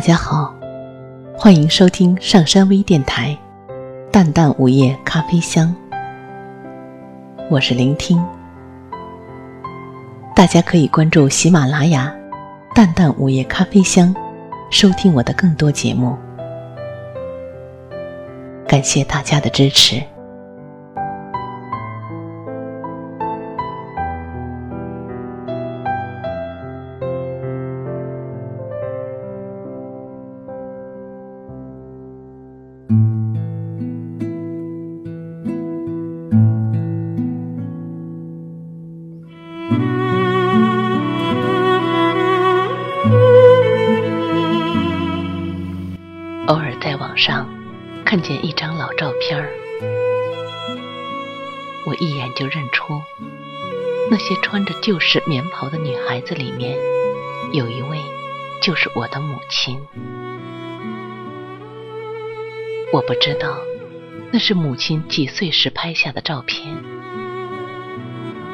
大家好，欢迎收听上山微电台淡淡午夜咖啡香，我是聆听。大家可以关注喜马拉雅淡淡午夜咖啡香，收听我的更多节目，感谢大家的支持。偶尔在网上看见一张老照片，我一眼就认出那些穿着旧式棉袍的女孩子里面有一位就是我的母亲。我不知道那是母亲几岁时拍下的照片，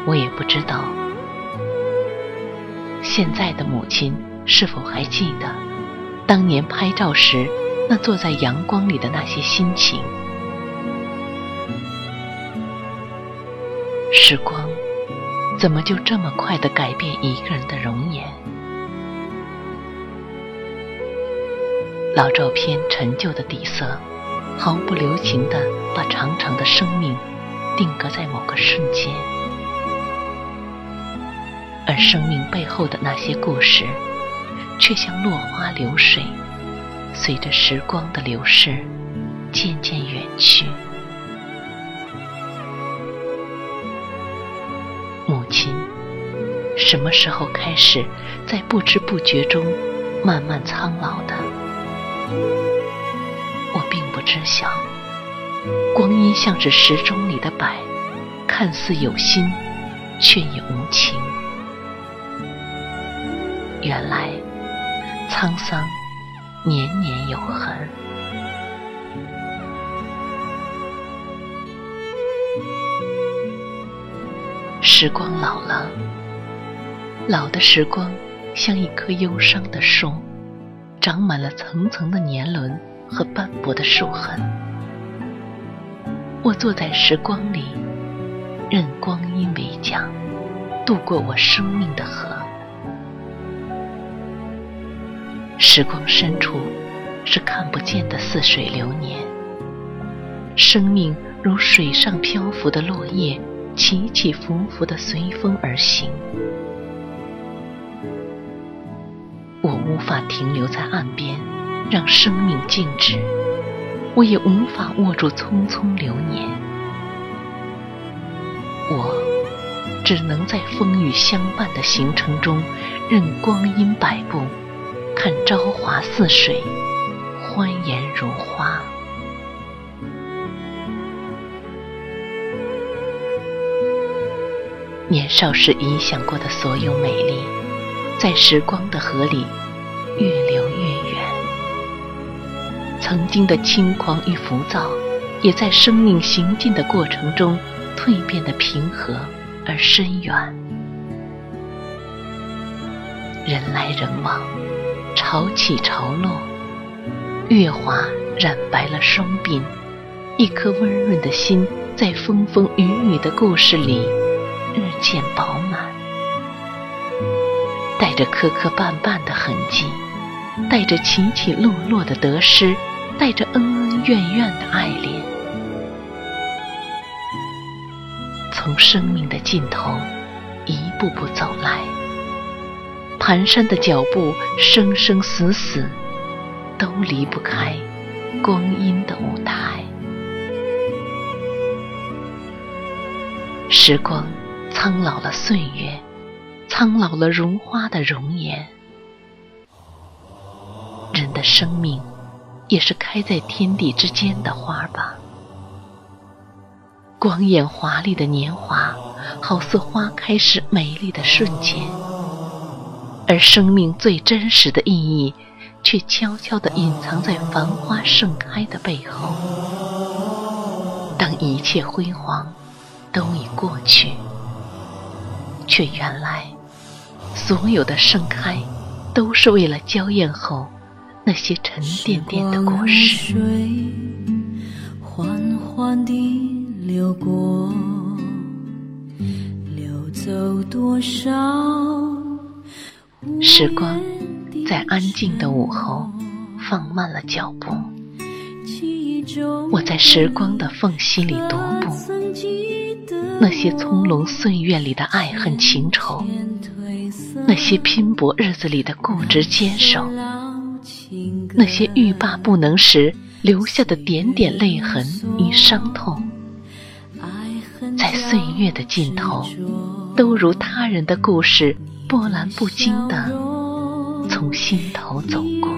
我也不知道现在的母亲是否还记得当年拍照时那坐在阳光里的那些心情。时光怎么就这么快地改变一个人的容颜？老照片陈旧的底色毫不留情地把长长的生命定格在某个瞬间，而生命背后的那些故事却像落花流水，随着时光的流逝渐渐远去。母亲什么时候开始在不知不觉中慢慢苍老的？我并不知晓。光阴像是时钟里的摆，看似有心却也无情。原来沧桑年年有痕。时光老了，老的时光像一棵忧伤的树，长满了层层的年轮和斑驳的树痕。我坐在时光里，任光阴为桨，渡过我生命的河。时光深处是看不见的似水流年，生命如水上漂浮的落叶，起起伏伏地随风而行。我无法停留在岸边让生命静止，我也无法握住匆匆流年，我只能在风雨相伴的行程中任光阴摆布，看朝华似水，欢颜如花。年少时臆想过的所有美丽，在时光的河里越流越远。曾经的轻狂与浮躁，也在生命行进的过程中蜕变得平和而深远。人来人往，潮起潮落，月华染白了双鬓，一颗温润的心在风风雨雨的故事里日渐饱满，带着磕磕绊绊的痕迹，带着起起落落的得失，带着恩恩怨怨的爱恋。从生命的尽头一步步走来，蹒跚的脚步，生生死死都离不开光阴的舞台。时光苍老了岁月，苍老了如花的容颜。人的生命也是开在天地之间的花吧，光艳华丽的年华好似花开时美丽的瞬间，而生命最真实的意义却悄悄地隐藏在繁花盛开的背后。当一切辉煌都已过去，却原来所有的盛开都是为了娇艳后那些沉甸甸的果实。水缓缓地流过，流走多少时光，在安静的午后放慢了脚步。我在时光的缝隙里踱步，那些葱茏岁月里的爱恨情仇，那些拼搏日子里的固执坚守，那些欲罢不能时留下的点点泪痕与伤痛，在岁月的尽头，都如他人的故事，波澜不惊地从心头走过。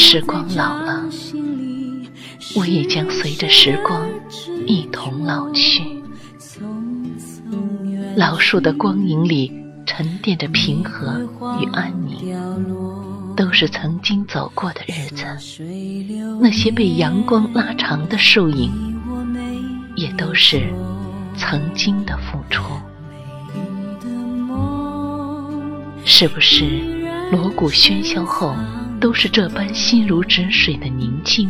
时光老了，我也将随着时光一同老去。老树的光影里沉淀着平和与安宁，都是曾经走过的日子。那些被阳光拉长的树影，也都是曾经的付出。是不是锣鼓喧嚣后，都是这般心如止水的宁静？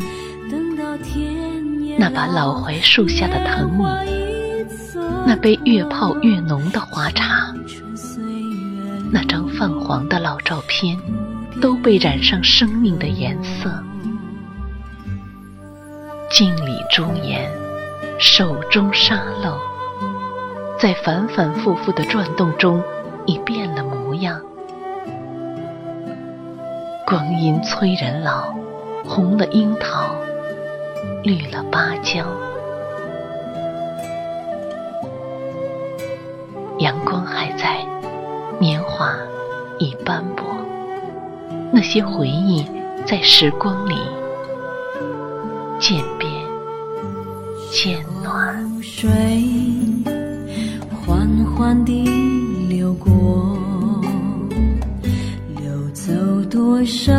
那把老槐树下的藤椅，那杯越泡越浓的花茶，那张泛黄的老照片，都被染上生命的颜色。镜里朱颜，手中沙漏，在反反复复的转动中已变了模样。光阴催人老，红了樱桃，绿了芭蕉。阳光还在，年华已斑驳，那些回忆在时光里渐变渐暖。水缓缓地流过，流走多少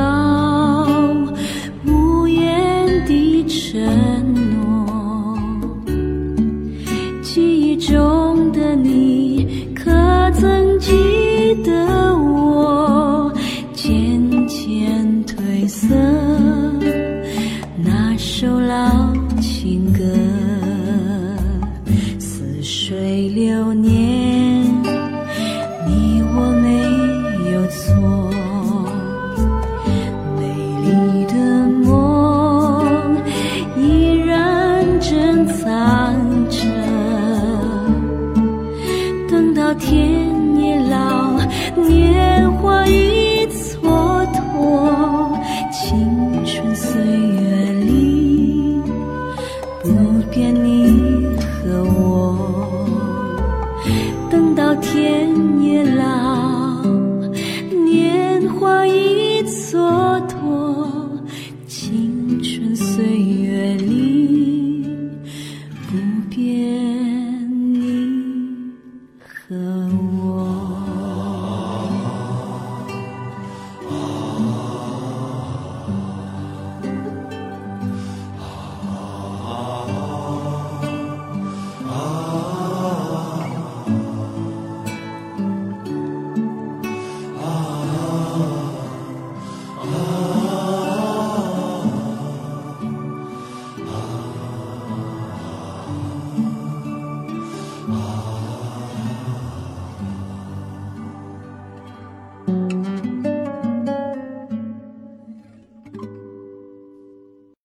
无言的承诺。记忆中的你，可曾记的我渐渐褪色，那首老情歌，似水流年，你我没有错。美丽的梦依然珍藏着，等到天也老，年华已蹉跎，青春岁月里不变你和我，等到天也老。